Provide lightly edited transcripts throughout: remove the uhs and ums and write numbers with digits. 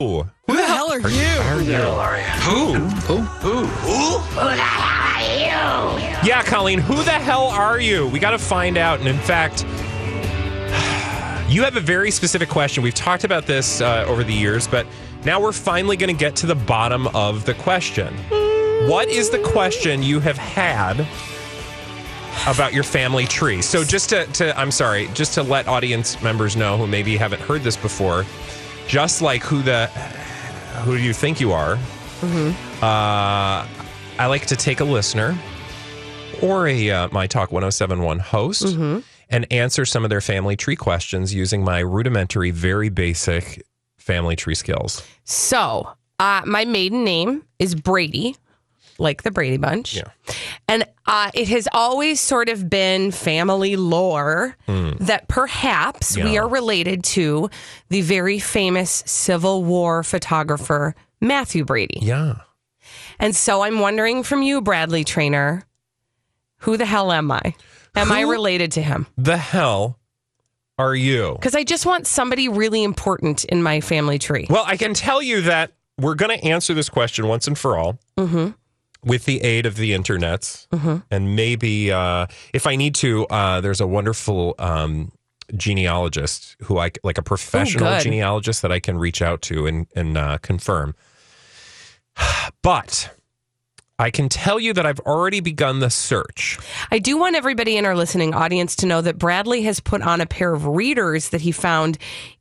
Who the hell are you? Who the hell are you? Yeah, Colleen, who the hell are you? We got to find out. And in fact, you have a very specific question. We've talked about this over the years, but now we're finally going to get to the bottom of the question. What is the question you have had about your family tree? So just to let audience members know who maybe haven't heard this before, just like who do you think you are? Mm-hmm. I like to take a listener or a My Talk 1071 host, mm-hmm, and answer some of their family tree questions using my rudimentary, very basic family tree skills. So my maiden name is Brady, like the Brady Bunch. Yeah. And it has always sort of been family lore that perhaps we are related to the very famous Civil War photographer, Matthew Brady. Yeah. And so I'm wondering from you, Bradley Traynor, who the hell am I? Am I related to him? The hell are you? Because I just want somebody really important in my family tree. Well, I can tell you that we're going to answer this question once and for all. Mm-hmm. With the aid of the internets, mm-hmm, and maybe if I need to, there's a wonderful genealogist who I like, a professional genealogist that I can reach out to and confirm. But I can tell you that I've already begun the search. I do want everybody in our listening audience to know that Bradley has put on a pair of readers that he found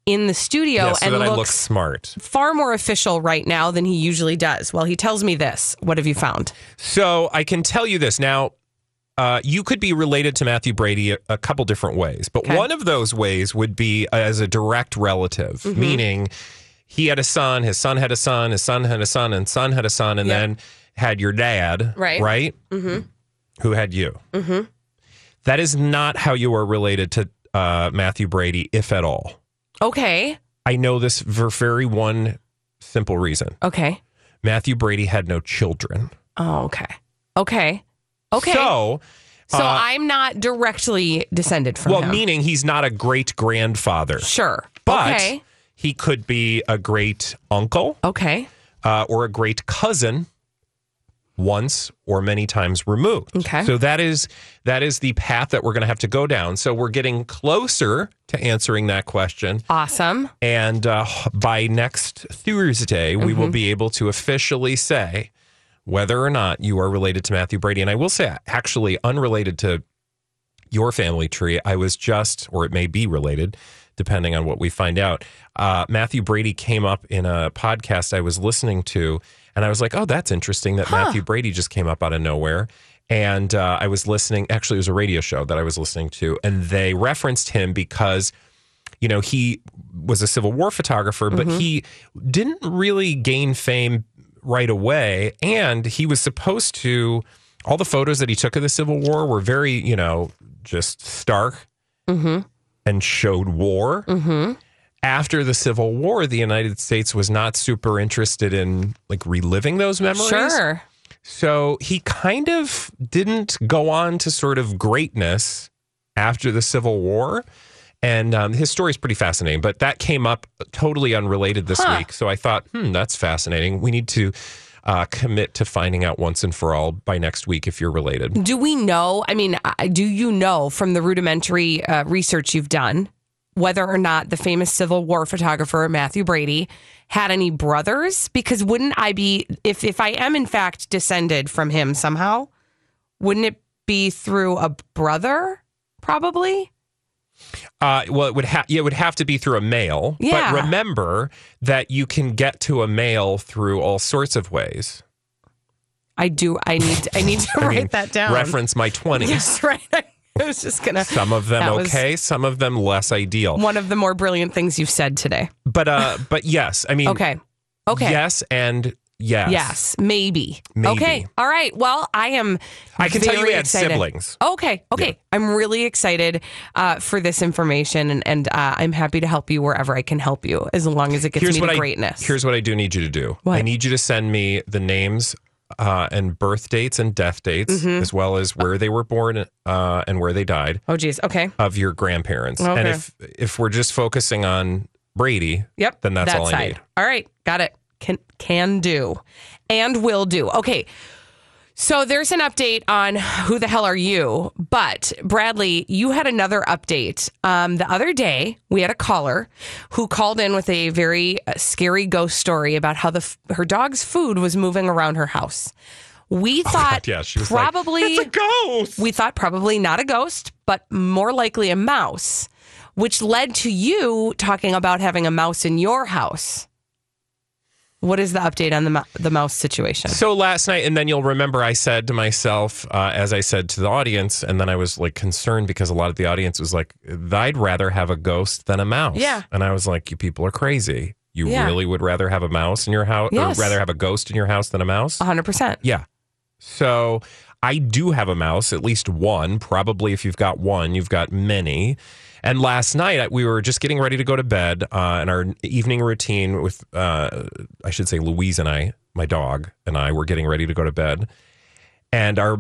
in the studio, so and looks I look smart, far more official right now than he usually does. Well, he tells me this. What have you found? So I can tell you this. Now, you could be related to Matthew Brady a couple different ways, but one of those ways would be as a direct relative, mm-hmm, meaning he had a son, his son had a son, his son had a son, and son had a son, and then had your dad, right? Mm-hmm. Who had you. Mm-hmm. That is not how you are related to Matthew Brady, if at all. Okay. I know this for very one simple reason. Okay. Matthew Brady had no children. Oh, okay. So I'm not directly descended from him. Well, meaning he's not a great-grandfather. Sure. But he could be a great-uncle. Okay. Or a great-cousin. Once or many times removed. Okay. So that is the path that we're going to have to go down. So we're getting closer to answering that question. Awesome. And by next Thursday, mm-hmm, we will be able to officially say whether or not you are related to Matthew Brady. And I will say, actually, unrelated to your family tree, I was just, or it may be related, depending on what we find out. Matthew Brady came up in a podcast I was listening to, and I was like, oh, that's interesting that Matthew Brady just came up out of nowhere. And I was listening. Actually, it was a radio show that I was listening to, and they referenced him because, you know, he was a Civil War photographer, but mm-hmm, he didn't really gain fame right away. And he was supposed to, all the photos that he took of the Civil War were very, you know, just stark, mm-hmm, and showed war. Mm-hmm. After the Civil War, the United States was not super interested in like reliving those memories. Sure. So he kind of didn't go on to sort of greatness after the Civil War. And his story is pretty fascinating, but that came up totally unrelated this week. So I thought, that's fascinating. We need to commit to finding out once and for all by next week if you're related. Do we know? I mean, do you know from the rudimentary research you've done whether or not the famous Civil War photographer Matthew Brady had any brothers, because wouldn't I be, if I am in fact descended from him somehow, wouldn't it be through a brother? Probably. Well, it would have to be through a male. Yeah. But remember that you can get to a male through all sorts of ways. I do. I need to write that down. Reference my 20s. Yes, right. I was just gonna. Some of them okay, some of them less ideal. One of the more brilliant things you've said today. But yes, I mean. Okay. Yes and. Yes. Maybe. Okay. All right. Well, I can tell you we had siblings. Okay. Yeah. I'm really excited for this information, and I'm happy to help you wherever I can help you, as long as it gets me to greatness. Here's what I do need you to do. What? I need you to send me the names and birth dates and death dates, mm-hmm. as well as where they were born and where they died. Oh, geez. Okay. Of your grandparents. Okay. And if we're just focusing on Brady, yep, then that's all I need. All right. Got it. Can do and will do. Okay. So there's an update on Who the Hell Are You? But Bradley, you had another update. The other day, we had a caller who called in with a very scary ghost story about how her dog's food was moving around her house. We thought probably like, it's a ghost. We thought probably not a ghost, but more likely a mouse, which led to you talking about having a mouse in your house. What is the update on the mouse situation? So last night, and then you'll remember I said to myself, as I said to the audience, and then I was like concerned because a lot of the audience was like, I'd rather have a ghost than a mouse. Yeah. And I was like, you people are crazy. You really would rather have a mouse in your house, yes. or rather have a ghost in your house than a mouse? 100%. Yeah. So I do have a mouse, at least one. Probably if you've got one, you've got many. And last night, we were just getting ready to go to bed and our evening routine with, I should say, Louise and I, my dog, and I were getting ready to go to bed. And our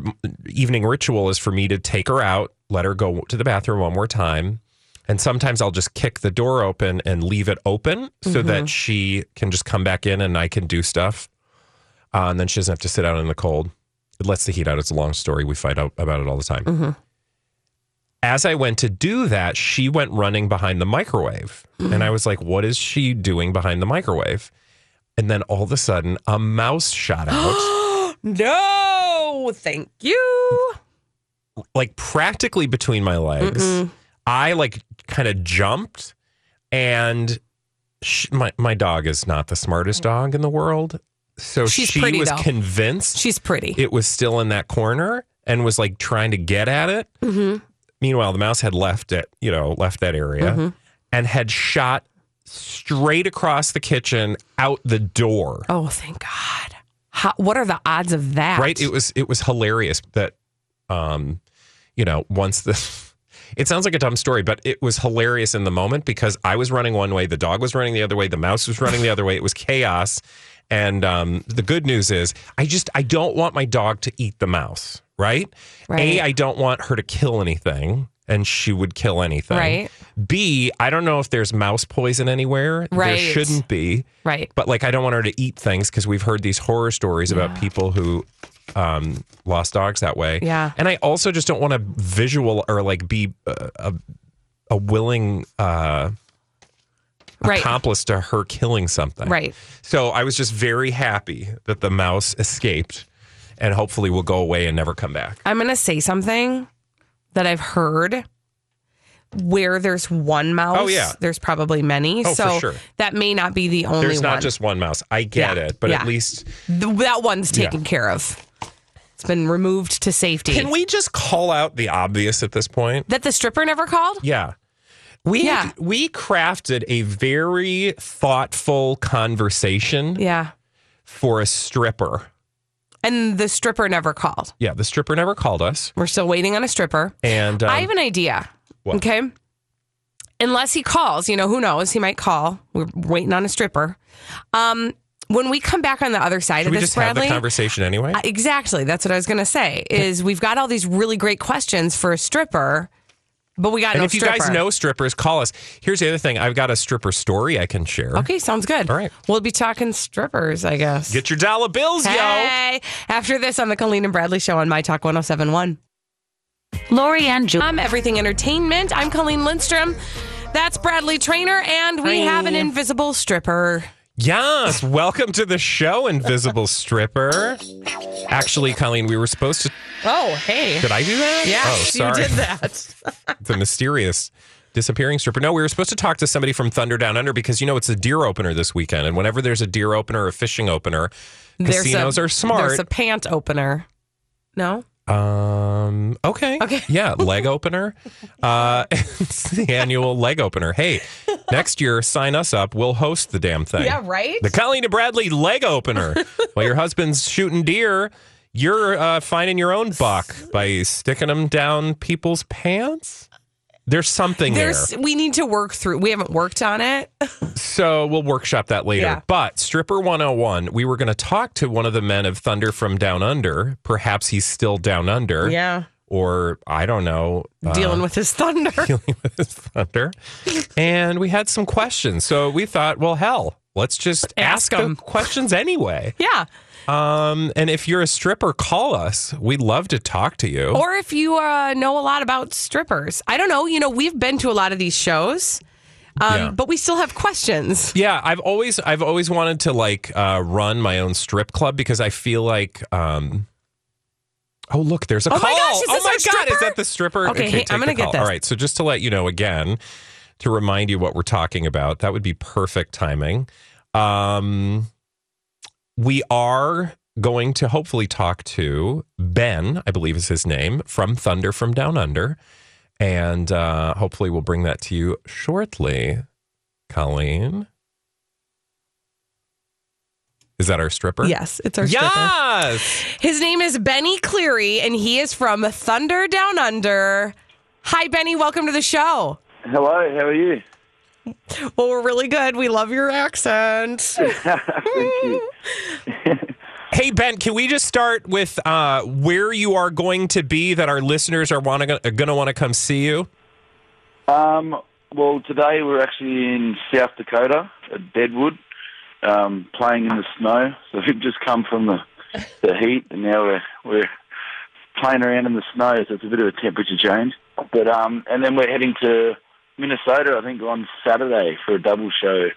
evening ritual is for me to take her out, let her go to the bathroom one more time. And sometimes I'll just kick the door open and leave it open so mm-hmm. that she can just come back in and I can do stuff. And then she doesn't have to sit out in the cold. It lets the heat out. It's a long story. We fight out about it all the time. Mm-hmm. As I went to do that, she went running behind the microwave. Mm-hmm. And I was like, what is she doing behind the microwave? And then all of a sudden, a mouse shot out. No, thank you. Like practically between my legs. Mm-mm. I like kind of jumped. And my dog is not the smartest dog in the world. So she was convinced. She's pretty. It was still in that corner and was like trying to get at it. Mm-hmm. Meanwhile, the mouse had left that area mm-hmm. and had shot straight across the kitchen out the door. Oh, thank God. What are the odds of that? Right. It was hilarious that, it sounds like a dumb story, but it was hilarious in the moment because I was running one way. The dog was running the other way. The mouse was running the other way. It was chaos. And the good news is I don't want my dog to eat the mouse. Right? I don't want her to kill anything, and she would kill anything. Right. B, I don't know if there's mouse poison anywhere. Right. There shouldn't be. Right. But, I don't want her to eat things because we've heard these horror stories about people who lost dogs that way. Yeah. And I also just don't want to visual or, be a willing accomplice to her killing something. Right. So I was just very happy that the mouse escaped. And hopefully will go away and never come back. I'm going to say something that I've heard where there's one mouse. Oh, yeah. There's probably many. Oh, so for sure. That may not be the only one. There's not just one mouse. I get it. But at least that one's taken care of. It's been removed to safety. Can we just call out the obvious at this point? That the stripper never called? Yeah. We crafted a very thoughtful conversation for a stripper. And the stripper never called. Yeah, the stripper never called us. We're still waiting on a stripper. And I have an idea. What? Okay. Unless he calls, who knows? He might call. We're waiting on a stripper. When we come back on the other side of this, Bradley. Should we just have the conversation anyway? Exactly. That's what I was going to say, is we've got all these really great questions for a stripper, but we got no stripper. And if you guys know strippers, call us. Here's the other thing. I've got a stripper story I can share. Okay, sounds good. All right. We'll be talking strippers, I guess. Get your dollar bills, yo. After this on the Colleen and Bradley Show on My Talk 1071. Lori and Julie. I'm Everything Entertainment. I'm Colleen Lindstrom. That's Bradley Traynor, and we have an invisible stripper. Yes, welcome to the show, Invisible Stripper. Actually, Colleen, we were supposed to... Oh, hey. Did I do that? Yes, you did that. The mysterious disappearing stripper. No, we were supposed to talk to somebody from Thunder Down Under because, you know, it's a deer opener this weekend, and whenever there's a deer opener or fishing opener, casinos are smart. There's a pant opener. No? Okay. Yeah, leg opener. It's the annual leg opener. Hey, next year, sign us up. We'll host the damn thing. Yeah, right? The Colleen and Bradley leg opener. While your husband's shooting deer, you're finding your own buck by sticking them down people's pants. There's something there. We need to work through. We haven't worked on it. So we'll workshop that later. Yeah. But Stripper 101, we were going to talk to one of the men of Thunder from Down Under. Perhaps he's still Down Under. Yeah. Or, I don't know. Dealing with his thunder. And we had some questions. So we thought, well, hell, let's just ask him questions anyway. Yeah. And if you're a stripper, call us. We'd love to talk to you. Or if you know a lot about strippers. I don't know. You know, we've been to a lot of these shows, but we still have questions. Yeah, I've always wanted to run my own strip club because I feel like. Oh, look, there's a call. Oh my God, is that the stripper? Okay, hey, I'm going to get this. All right, so just to let you know again, to remind you what we're talking about, that would be perfect timing. We are going to hopefully talk to Ben, I believe is his name, from Thunder from Down Under. And hopefully we'll bring that to you shortly. Colleen? Is that our stripper? Yes, it's our stripper. Yes! His name is Benny Cleary, and he is from Thunder Down Under. Hi, Benny. Welcome to the show. Hello. How are you? Well, we're really good. We love your accent. Thank you. Hey, Ben, can we just start with where you are going to be that our listeners are going to want to come see you? Well, today we're actually in South Dakota at Deadwood, playing in the snow. So we've just come from the heat, and now we're playing around in the snow, so it's a bit of a temperature change. But and then we're heading to Minnesota, I think, on Saturday for a double show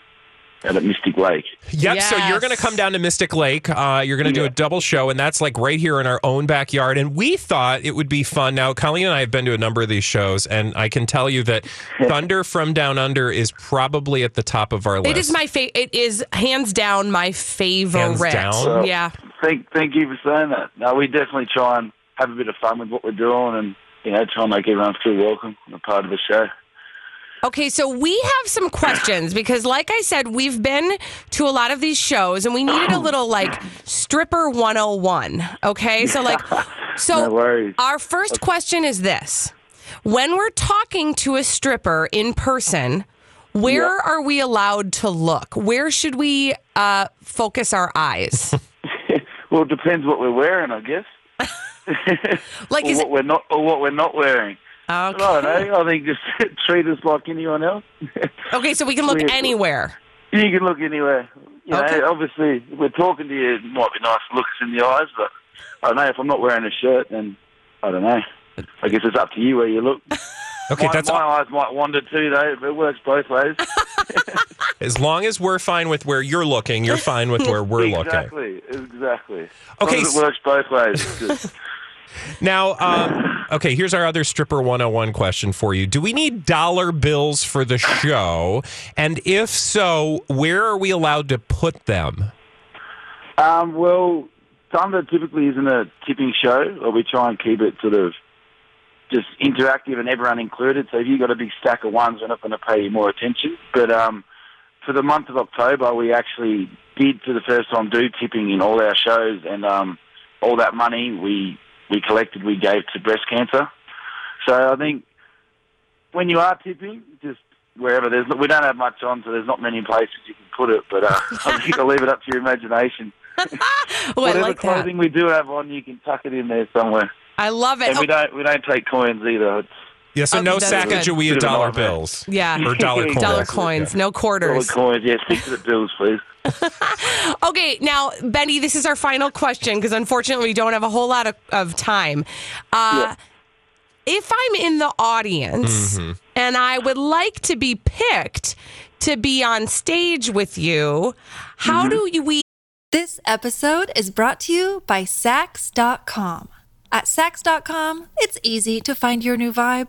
at Mystic Lake. Yep, yes. So you're going to come down to Mystic Lake. You're going to do a double show, and that's like right here in our own backyard. And we thought it would be fun. Now, Colleen and I have been to a number of these shows, and I can tell you that Thunder from Down Under is probably at the top of our list. It is it is hands down my favorite. Hands down? Well, yeah. Thank you for saying that. No, we definitely try and have a bit of fun with what we're doing and, you know, try and make everyone feel welcome and a part of the show. Okay, so we have some questions because, like I said, we've been to a lot of these shows and we needed a little, stripper 101, okay? So, no worries. Our first question is this. When we're talking to a stripper in person, where are we allowed to look? Where should we focus our eyes? Well, it depends what we're wearing, I guess. What we're not wearing. Okay. I don't know. I think just treat us like anyone else. Okay, so we can look anywhere. You can look anywhere. You know, obviously, if we're talking to you, it might be nice to look us in the eyes, but I don't know. If I'm not wearing a shirt, then I don't know. I guess it's up to you where you look. Okay, my eyes might wander too, though. It works both ways. As long as we're fine with where you're looking, you're fine with where we're looking. Exactly. Okay, it works both ways. Now, okay, here's our other Stripper 101 question for you. Do we need dollar bills for the show? And if so, where are we allowed to put them? Well, Thunder typically isn't a tipping show, or we try and keep it sort of just interactive and everyone included. So if you've got a big stack of ones, we're not going to pay you more attention. But for the month of October, we actually did, for the first time, do tipping in all our shows. And all that money we collected, we gave to breast cancer. So I think when you are tipping, just wherever we don't have much on, so there's not many places you can put it, but I think I'll leave it up to your imagination. Whatever clothing we do have on, you can tuck it in there somewhere. I love it. And we don't take coins either. Yeah, so no Sacagawea dollar bills. Yeah. Or dollar coins. Dollar coins, no quarters. Dollar coins, yeah. Stick to the bills, please. Okay, now, Benny, this is our final question because unfortunately we don't have a whole lot of time. if I'm in the audience and I would like to be picked to be on stage with you, how do we... This episode is brought to you by Saks.com. At Saks.com, it's easy to find your new vibe.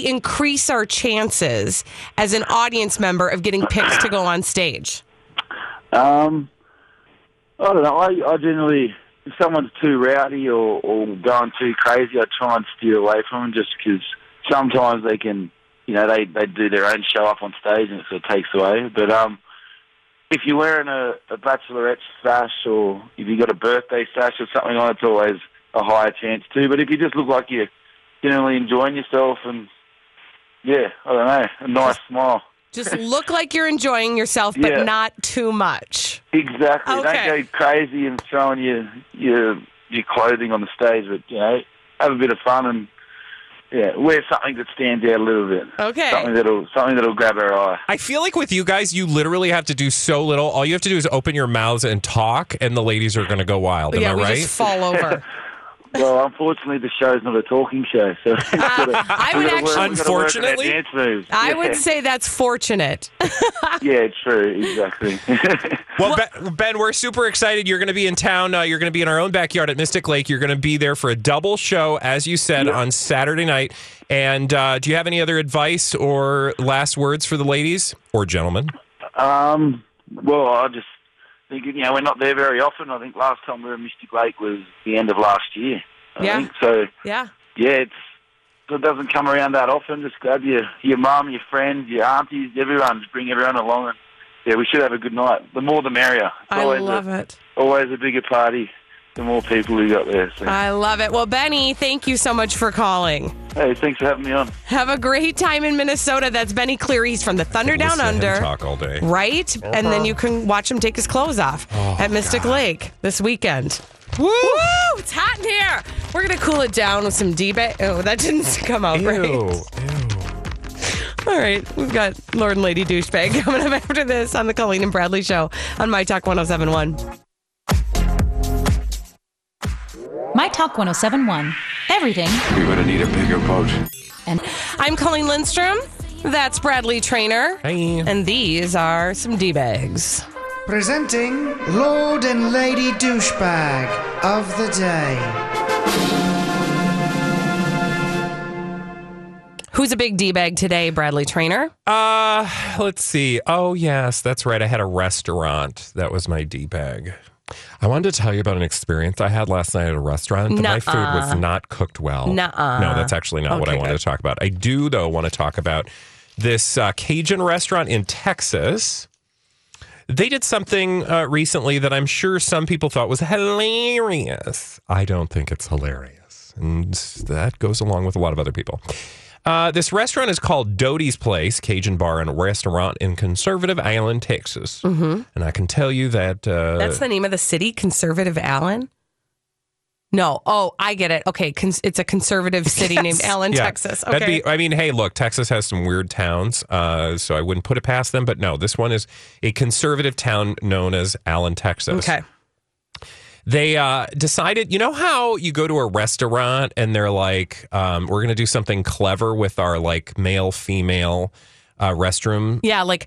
Increase our chances as an audience member of getting picked to go on stage? I don't know. I generally, if someone's too rowdy or going too crazy, I try and steer away from them, just because sometimes they can, you know, they do their own show up on stage and it sort of takes away. But if you're wearing a bachelorette sash, or if you've got a birthday sash or something on, it's always a higher chance too. But if you just look like you're generally enjoying yourself and yeah, I don't know, a nice smile. Just look like you're enjoying yourself, but not too much. Exactly. Okay. Don't go crazy and throwing your clothing on the stage, but, you know, have a bit of fun and, yeah, wear something that stands out a little bit. Okay. Something that'll grab our eye. I feel like with you guys, you literally have to do so little. All you have to do is open your mouths and talk, and the ladies are going to go wild. Am I right? Yeah, we just fall over. Well, unfortunately, the show's not a talking show, so I would say that's fortunate. Yeah, true, exactly. Well, Ben, we're super excited. You're going to be in town. You're going to be in our own backyard at Mystic Lake. You're going to be there for a double show, as you said, on Saturday night. And do you have any other advice or last words for the ladies or gentlemen? Well, I just think, you know, we're not there very often. I think last time we were in Mystic Lake was the end of last year. I think. So, it doesn't come around that often. Just grab your mum, your friends, your aunties, everyone. Just bring everyone along. And, yeah, we should have a good night. The more, the merrier. I love it. Always a bigger party, the more people who got there. So. I love it. Well, Benny, thank you so much for calling. Hey, thanks for having me on. Have a great time in Minnesota. That's Benny Cleary. He's from the Thunder Down Under. Talk all day. Right? Uh-huh. And then you can watch him take his clothes off at Mystic Lake this weekend. Woo! It's hot in here. We're going to cool it down with some D-Bay. Oh, that didn't come out right. Ew. All right. We've got Lord and Lady Douchebag coming up after this on the Colleen and Bradley Show on My Talk 107.1. My Talk 1071. Everything. We're going to need a bigger boat. And I'm Colleen Lindstrom. That's Bradley Traynor. Hey. And these are some D-bags. Presenting Lord and Lady Douchebag of the Day. Who's a big D-bag today, Bradley Traynor? Let's see. Oh, yes, that's right. I had a restaurant. That was my D-bag. I wanted to tell you about an experience I had last night at a restaurant. But my food was not cooked well. No, that's actually not what I wanted to talk about. I do, though, want to talk about this Cajun restaurant in Texas. They did something recently that I'm sure some people thought was hilarious. I don't think it's hilarious. And that goes along with a lot of other people. This restaurant is called Dodie's Place, Cajun Bar and Restaurant in Conservative Allen, Texas. Mm-hmm. And I can tell you that... that's the name of the city, Conservative Allen? No. Oh, I get it. Okay, it's a conservative city named Allen, Texas. Okay. Hey, look, Texas has some weird towns, so I wouldn't put it past them. But no, this one is a conservative town known as Allen, Texas. Okay. They decided, you know how you go to a restaurant and they're like, we're going to do something clever with our like male, female restroom? Yeah, like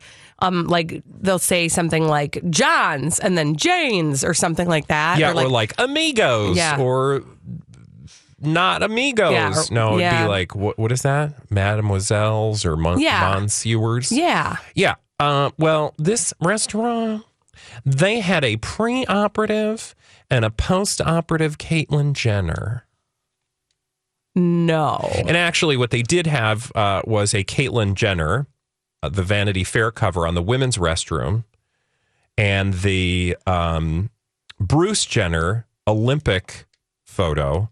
they'll say something like John's and then Jane's or something like that. Yeah, or like amigos or not amigos. Yeah, it'd be like, what is that? Mademoiselles or monsieurs? Yeah. Well, this restaurant They had a pre-operative and a post-operative Caitlyn Jenner. No. And actually what they did have was a Caitlyn Jenner, the Vanity Fair cover on the women's restroom, and the Bruce Jenner Olympic photo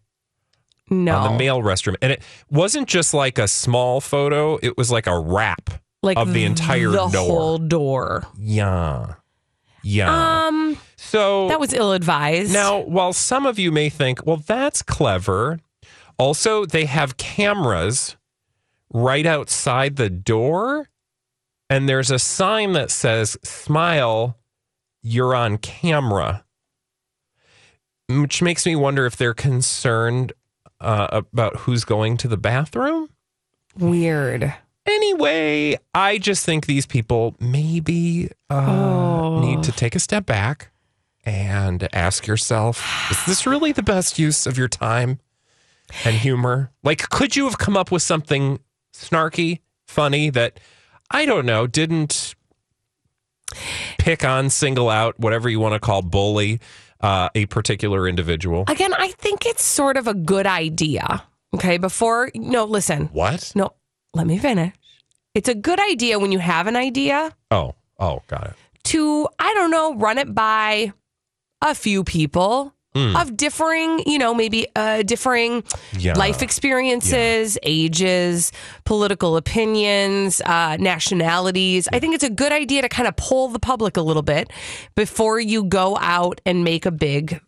on the male restroom. And it wasn't just like a small photo. It was like a wrap of the entire door. The whole door. Yeah. Yeah. So that was ill-advised. Now, while some of you may think, well, that's clever. Also, they have cameras right outside the door, and there's a sign that says, smile, you're on camera, which makes me wonder if they're concerned about who's going to the bathroom. Weird. Anyway, I just think these people maybe need to take a step back and ask yourself, is this really the best use of your time? And humor. Like, could you have come up with something snarky, funny that, I don't know, didn't pick on, single out, whatever you want to call bully, a particular individual? Again, I think it's sort of a good idea. Okay, listen. What? No, let me finish. It's a good idea when you have an idea. Oh, got it. To, I don't know, run it by a few people. Of differing, maybe differing life experiences, ages, political opinions, nationalities. I think it's a good idea to kind of poll the public a little bit before you go out and make a big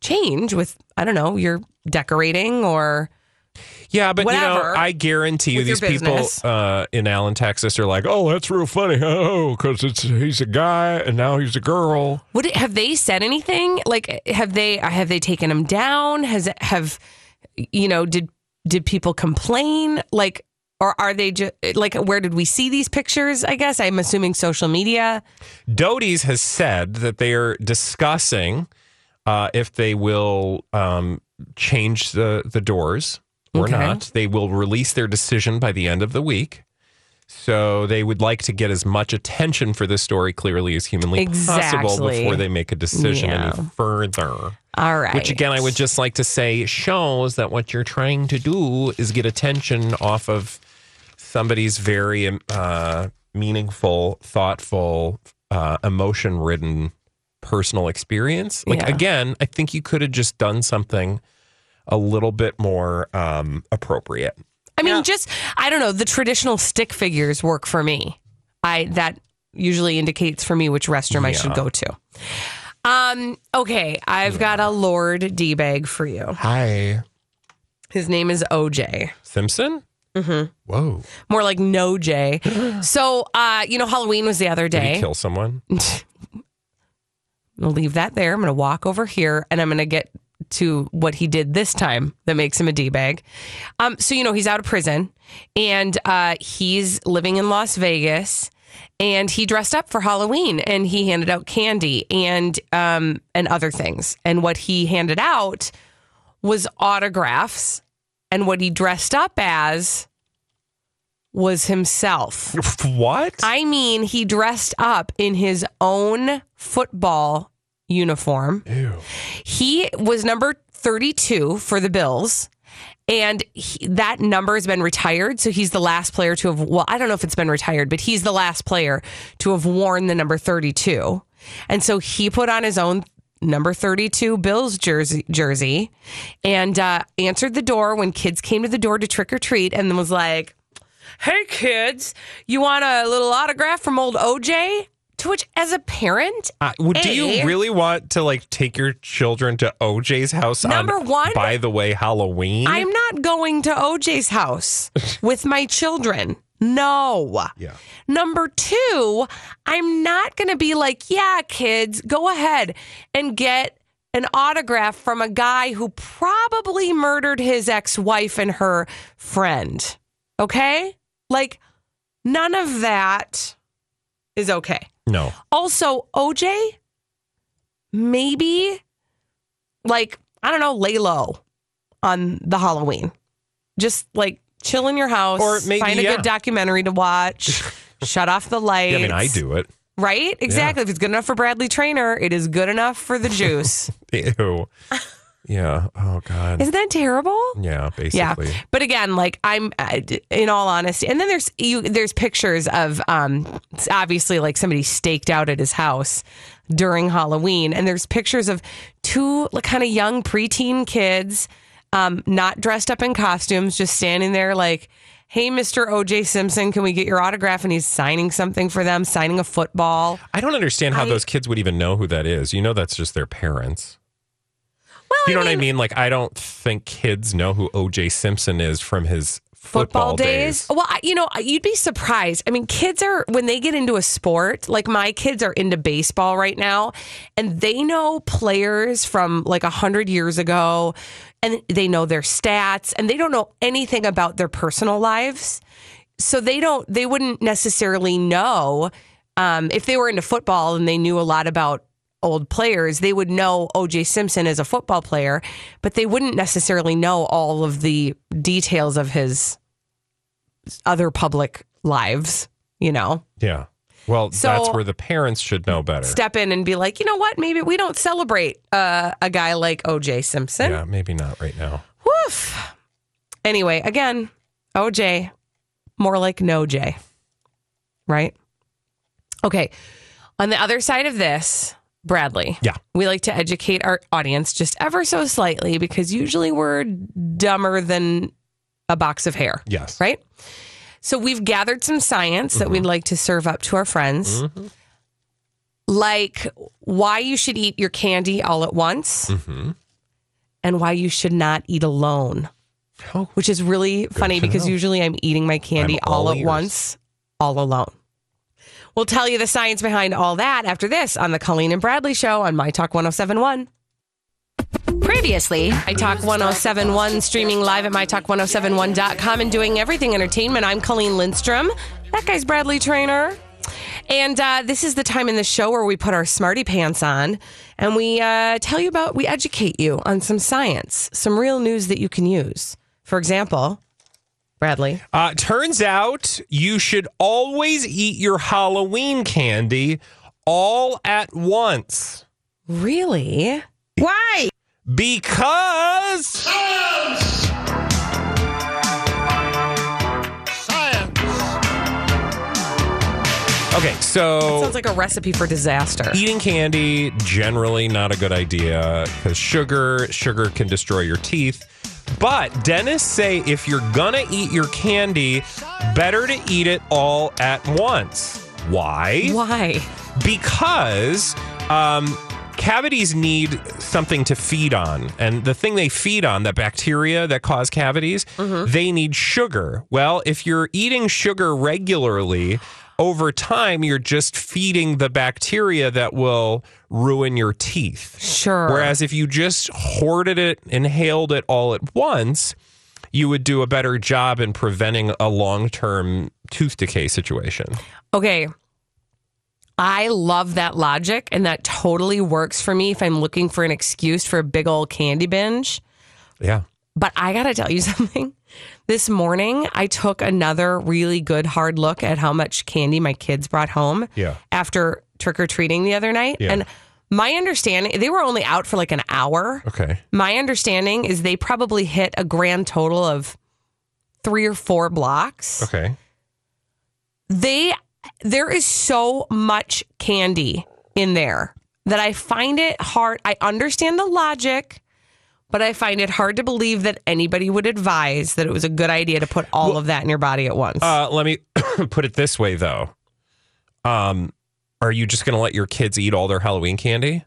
change with, I don't know, your decorating or but whatever, I guarantee you these people in Allen, Texas are like, oh, that's real funny. Oh, because he's a guy and now he's a girl. Have they said anything? Like, have they taken him down? Did people complain? Like, or are they just like, where did we see these pictures? I guess I'm assuming social media. Dodie's has said that they are discussing if they will change the doors. Or not. They will release their decision by the end of the week. So they would like to get as much attention for this story clearly as humanly possible before they make a decision any further. All right. Which, again, I would just like to say shows that what you're trying to do is get attention off of somebody's very meaningful, thoughtful, emotion-ridden personal experience. Like, again, I think you could have just done something a little bit more appropriate. I mean, I don't know, the traditional stick figures work for me. That usually indicates for me which restroom I should go to. Okay, I've got a Lord D-bag for you. Hi. His name is O.J. Simpson? Mm-hmm. Whoa. More like no J. So, Halloween was the other day. Did he kill someone? I'll leave that there. I'm going to walk over here, and I'm going to get to what he did this time that makes him a D-bag. So, he's out of prison and he's living in Las Vegas and he dressed up for Halloween and he handed out candy and other things. And what he handed out was autographs, and what he dressed up as was himself. What? I mean, he dressed up in his own football uniform. Ew. He was number 32 for the Bills, and that number has been retired, so he's the last player to have, well, I don't know if it's been retired, but he's the last player to have worn the number 32. And so he put on his own number 32 Bills jersey and answered the door when kids came to the door to trick or treat, and then was like, hey kids, you want a little autograph from old OJ? To which, as a parent, do you really want to take your children to OJ's house? Number one, by the way, Halloween. I'm not going to OJ's house with my children. No. Yeah. Number two, I'm not going to be like, yeah, kids, go ahead and get an autograph from a guy who probably murdered his ex-wife and her friend. Okay, none of that is okay. No. Also, OJ, maybe, I don't know, lay low on the Halloween. Just, chill in your house, or maybe, find a good documentary to watch, shut off the lights. I do it. Right? Exactly. Yeah. If it's good enough for Bradley Traynor, it is good enough for the juice. Ew. Yeah. Oh, God. Isn't that terrible? Yeah, basically. Yeah. But again, like, I'm, in all honesty, and then there's pictures of, obviously, like, somebody staked out at his house during Halloween, and there's pictures of two kind of young preteen kids, not dressed up in costumes, just standing there like, hey, Mr. O.J. Simpson, can we get your autograph? And he's signing something for them, signing a football. I don't understand how those kids would even know who that is. You know, that's just their parents. Well, you know what I mean? Like, I don't think kids know who O.J. Simpson is from his football days. Well, you know, you'd be surprised. I mean, kids are, when they get into a sport, like my kids are into baseball right now, and they know players from like 100 years ago, and they know their stats, and they don't know anything about their personal lives. So they wouldn't necessarily know, if they were into football and they knew a lot about old players, they would know O.J. Simpson as a football player, but they wouldn't necessarily know all of the details of his other public lives, you know? Yeah. Well, so that's where the parents should know better. Step in and be like, you know what? Maybe we don't celebrate a guy like O.J. Simpson. Yeah, maybe not right now. Woof. Anyway, again, O.J., more like no J, right? Okay. On the other side of this, Bradley. Yeah. We like to educate our audience just ever so slightly because usually we're dumber than a box of hair. Yes. Right? So we've gathered some science that we'd like to serve up to our friends. Mm-hmm. Like why you should eat your candy all at once and why you should not eat alone. Oh, which is really funny because usually I'm eating my candy all at once, all alone. We'll tell you the science behind all that after this on the Colleen and Bradley Show on My Talk 1071. Previously, I Talk 1071, streaming live at mytalk1071.com and doing everything entertainment. I'm Colleen Lindstrom. That guy's Bradley Traynor. And this is the time in the show where we put our smarty pants on and we tell you about, we educate you on some science, some real news that you can use. For example, Bradley. Turns out you should always eat your Halloween candy all at once. Really? Why? Because science. Okay, so it sounds like a recipe for disaster. Eating candy, generally not a good idea because sugar can destroy your teeth. But dentists say if you're gonna eat your candy, better to eat it all at once. Why? Why? Because cavities need something to feed on. And the thing they feed on, the bacteria that cause cavities, they need sugar. Well, if you're eating sugar regularly, over time, you're just feeding the bacteria that will ruin your teeth. Sure. Whereas if you just hoarded it, inhaled it all at once, you would do a better job in preventing a long-term tooth decay situation. Okay. I love that logic, and that totally works for me if I'm looking for an excuse for a big old candy binge. Yeah. But I got to tell you something. This morning, I took another really good hard look at how much candy my kids brought home after trick-or-treating the other night. Yeah. And my understanding, they were only out for like an hour. Okay. My understanding is they probably hit a grand total of 3 or 4 blocks. Okay. There is so much candy in there that I find it hard. I understand the logic, but I find it hard to believe that anybody would advise that it was a good idea to put all of that in your body at once. Let me put it this way, though. Are you just going to let your kids eat all their Halloween candy?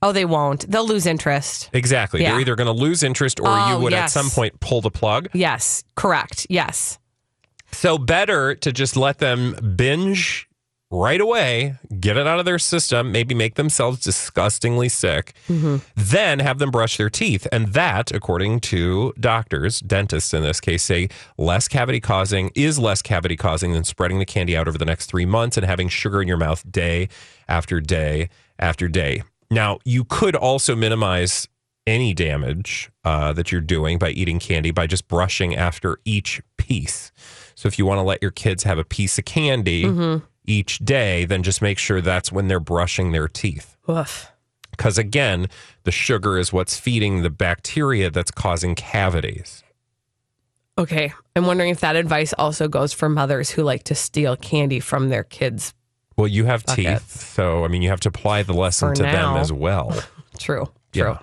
Oh, they won't. They'll lose interest. Exactly. Yeah. They're either going to lose interest or you would at some point pull the plug. Yes. Correct. Yes. So better to just let them binge right away, get it out of their system, maybe make themselves disgustingly sick, then have them brush their teeth. And that, according to doctors, dentists in this case, say less cavity causing than spreading the candy out over the next 3 months and having sugar in your mouth day after day after day. Now, you could also minimize any damage that you're doing by eating candy by just brushing after each piece. So if you want to let your kids have a piece of candy, each day, then just make sure that's when they're brushing their teeth. Oof. Because again, the sugar is what's feeding the bacteria that's causing cavities. Okay. I'm wondering if that advice also goes for mothers who like to steal candy from their kids. Well, you have teeth, so I mean, you have to apply the lesson to them as well. True. Yeah.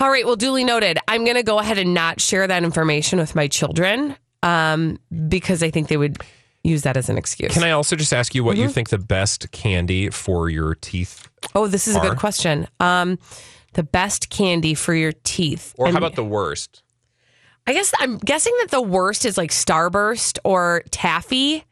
All right. Well, duly noted. I'm going to go ahead and not share that information with my children because I think they would use that as an excuse. Can I also just ask you what you think the best candy for your teeth are? Oh, this is a good question. The best candy for your teeth. Or how about the worst? I guess I'm guessing that the worst is like Starburst or Taffy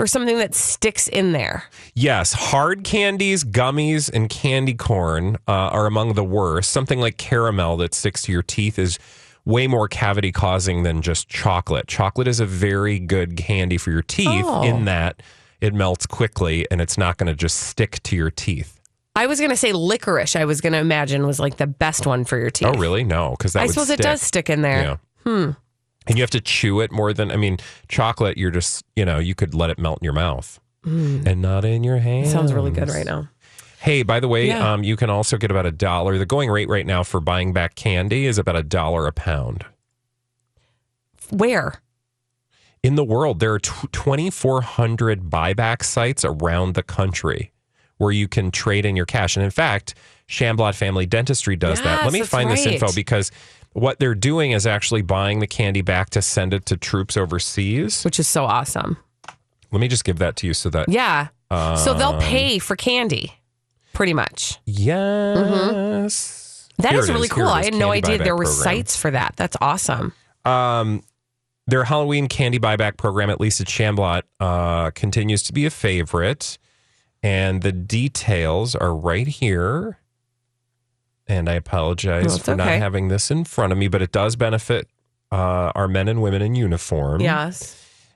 or something that sticks in there. Yes. Hard candies, gummies, and candy corn are among the worst. Something like caramel that sticks to your teeth is way more cavity causing than just chocolate. Chocolate is a very good candy for your teeth in that it melts quickly and it's not going to just stick to your teeth. I was going to say licorice, I was going to imagine, was like the best one for your teeth. Oh, really? No, because that I suppose stick. It does stick in there. Yeah. And you have to chew it more than, I mean, chocolate, you're just, you know, you could let it melt in your mouth and not in your hands. It sounds really good right now. Hey, by the way, you can also get about $1. The going rate right now for buying back candy is about $1 a pound. Where? In the world, there are 2,400 buyback sites around the country where you can trade in your cash. And in fact, Shamblott Family Dentistry does that. Let me find this info, because what they're doing is actually buying the candy back to send it to troops overseas. Which is so awesome. Let me just give that to you so that... Yeah. So they'll pay for candy, pretty much. Yes. Mm-hmm. That is really cool. I had no idea there were sites for that. That's awesome. Their Halloween candy buyback program, at least at Shamblott, continues to be a favorite. And the details are right here. And I apologize for not having this in front of me, but it does benefit our men and women in uniform. Yes.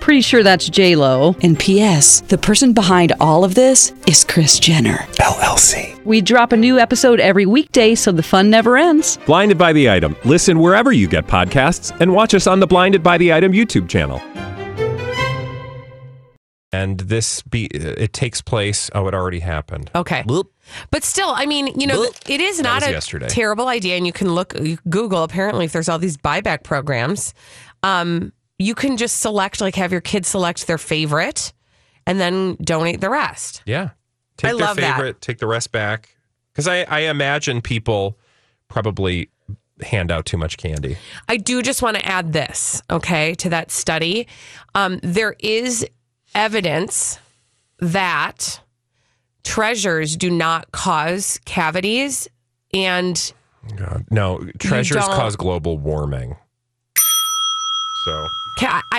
Pretty sure that's J-Lo. And P.S. the person behind all of this is Kris Jenner, LLC. We drop a new episode every weekday so the fun never ends. Blinded by the Item. Listen wherever you get podcasts and watch us on the Blinded by the Item YouTube channel. And this, it takes place, it already happened. Okay. Bloop. But still, I mean, you know, it is not a terrible idea. And you can Google, apparently, if there's all these buyback programs. You can just select, like have your kids select their favorite and then donate the rest. Yeah. Take their favorite, take the rest back. Because I imagine people probably hand out too much candy. I do just want to add this, okay, to that study. There is evidence that treasures do not cause cavities and... No, treasures cause global warming. So...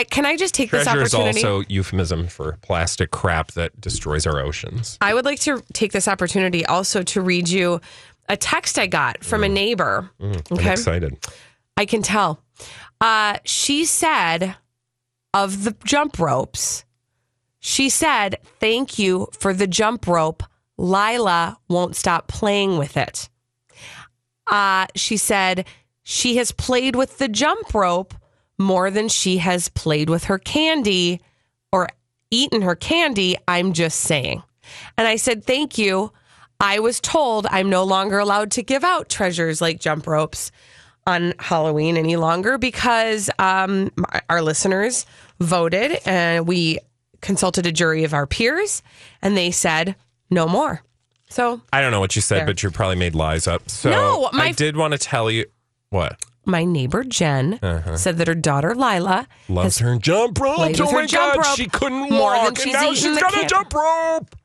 Can I just take this opportunity? Treasure is also euphemism for plastic crap that destroys our oceans. I would like to take this opportunity also to read you a text I got from a neighbor. Okay? I'm excited. I can tell. She said, of the jump ropes, she said, thank you for the jump rope. Lila won't stop playing with it. She said, she has played with the jump rope more than she has played with her candy or eaten her candy, I'm just saying. And I said, thank you. I was told I'm no longer allowed to give out treasures like jump ropes on Halloween any longer because our listeners voted and we consulted a jury of our peers and they said no more. So I don't know what you said, but you probably made lies up. So no, I did want to tell you what? My neighbor, Jen, said that her daughter, Lila, loves her jump rope. Oh, my God, she couldn't walk, and now she's got a jump rope.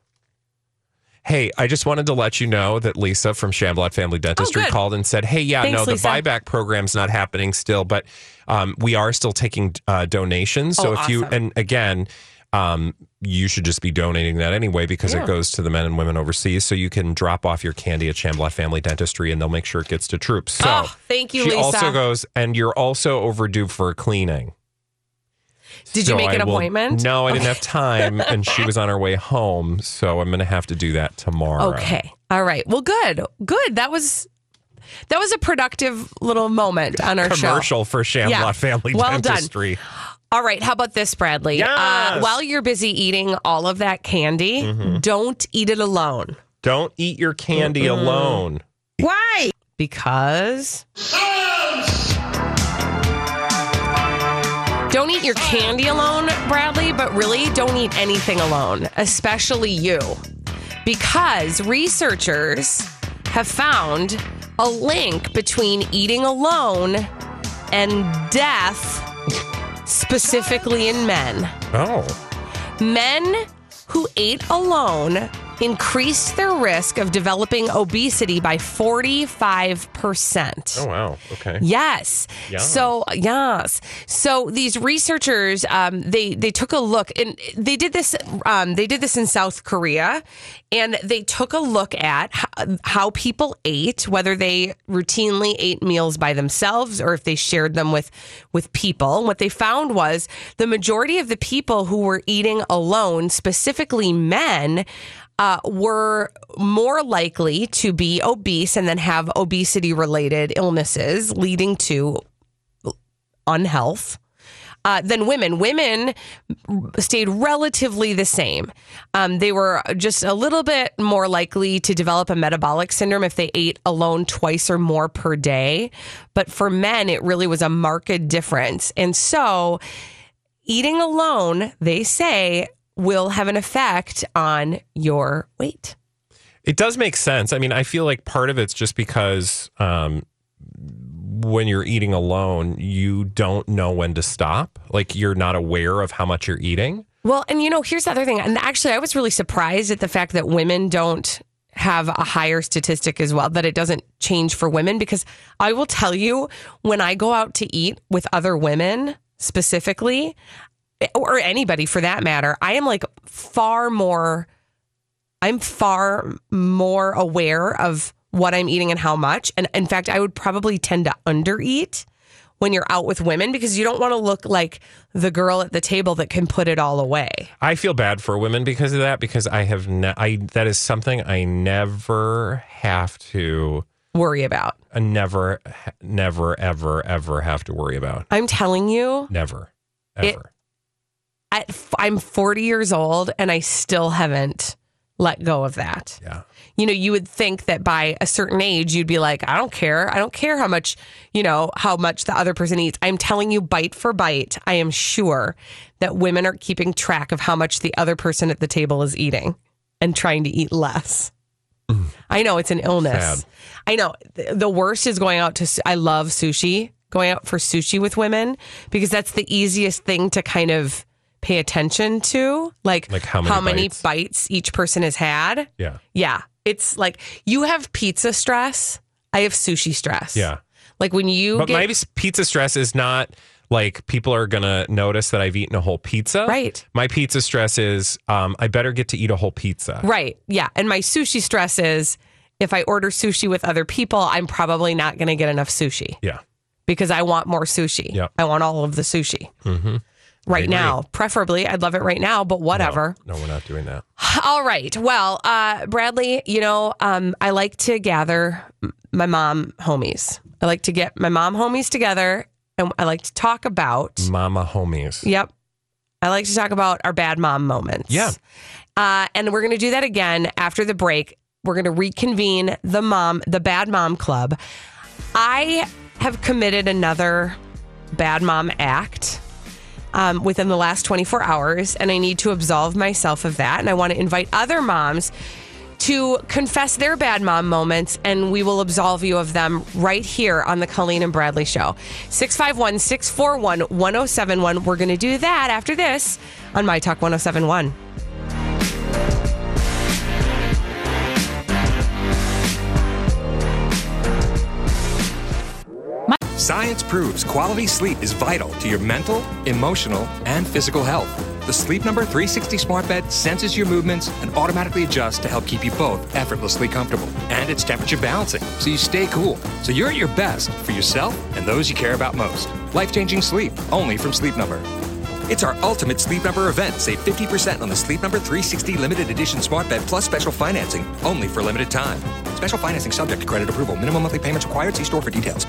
Hey, I just wanted to let you know that Lisa from Shamblott Family Dentistry called and said, hey, the buyback program's not happening still, but we are still taking donations. So if you, and again... you should just be donating that anyway because it goes to the men and women overseas. So you can drop off your candy at Shamblott Family Dentistry and they'll make sure it gets to troops. So thank you, Lisa. She also goes, and you're also overdue for a cleaning. Did you make an appointment? No, I didn't have time, and she was on her way home, so I'm going to have to do that tomorrow. Okay. All right. Well, good. That was a productive little moment on our show. Commercial for Shamblott Family Dentistry. Well done. All right, how about this, Bradley? Yes. While you're busy eating all of that candy, don't eat it alone. Don't eat your candy alone. Why? Because... Don't eat your candy alone, Bradley, but really don't eat anything alone, especially you. Because researchers have found a link between eating alone and death... Specifically in men. Oh. Men who ate alone increased their risk of developing obesity by 45%. Oh, wow. Okay. Yes. Yeah. So these researchers, they took a look, and they did this in South Korea, and they took a look at how people ate, whether they routinely ate meals by themselves or if they shared them with people. What they found was the majority of the people who were eating alone, specifically men, were more likely to be obese and then have obesity-related illnesses leading to unhealth than women. Women stayed relatively the same. They were just a little bit more likely to develop a metabolic syndrome if they ate alone twice or more per day. But for men, it really was a marked difference. And so eating alone, they say, will have an effect on your weight. It does make sense. I mean, I feel like part of it's just because when you're eating alone, you don't know when to stop. Like, you're not aware of how much you're eating. Well, and here's the other thing. And actually, I was really surprised at the fact that women don't have a higher statistic as well, that it doesn't change for women, because I will tell you, when I go out to eat with other women specifically, or anybody for that matter, I am far more aware of what I'm eating and how much. And in fact, I would probably tend to undereat when you're out with women, because you don't want to look like the girl at the table that can put it all away. I feel bad for women because of that, because that is something I never have to worry about. I never, ever, ever have to worry about. I'm telling you. Never. Ever. I'm 40 years old and I still haven't let go of that. Yeah. You would think that by a certain age, you'd be like, I don't care. I don't care how much the other person eats. I'm telling you, bite for bite, I am sure that women are keeping track of how much the other person at the table is eating and trying to eat less. I know it's an illness. Sad. I know the worst is going out to, I love sushi. Going out for sushi with women, because that's the easiest thing to kind of pay attention to. Like how many bites each person has had. Yeah. Yeah. It's like you have pizza stress. I have sushi stress. Yeah. Like when you But my pizza stress is not like people are going to notice that I've eaten a whole pizza. Right. My pizza stress is I better get to eat a whole pizza. Right. Yeah. And my sushi stress is if I order sushi with other people, I'm probably not going to get enough sushi. Yeah. Because I want more sushi. Yep. I want all of the sushi right now. Preferably, I'd love it right now, but whatever. No, we're not doing that. All right. Well, Bradley, I like to gather my mom homies. I like to get my mom homies together, and I like to talk about... Mama homies. Yep. I like to talk about our bad mom moments. Yeah. And we're going to do that again after the break. We're going to reconvene the Bad Mom Club. I have committed another bad mom act within the last 24 hours, and I need to absolve myself of that. And I want to invite other moms to confess their bad mom moments, and we will absolve you of them right here on the Colleen and Bradley Show. 651-641-1071. We're going to do that after this on My Talk 1071. Science proves quality sleep is vital to your mental, emotional, and physical health. The Sleep Number 360 smart bed senses your movements and automatically adjusts to help keep you both effortlessly comfortable. And it's temperature balancing, so you stay cool. So you're at your best for yourself and those you care about most. Life-changing sleep, only from Sleep Number. It's our ultimate Sleep Number event. Save 50% on the Sleep Number 360 Limited Edition Smart Bed Plus special financing, only for limited time. Special financing subject to credit approval. Minimum monthly payments required. See store for details.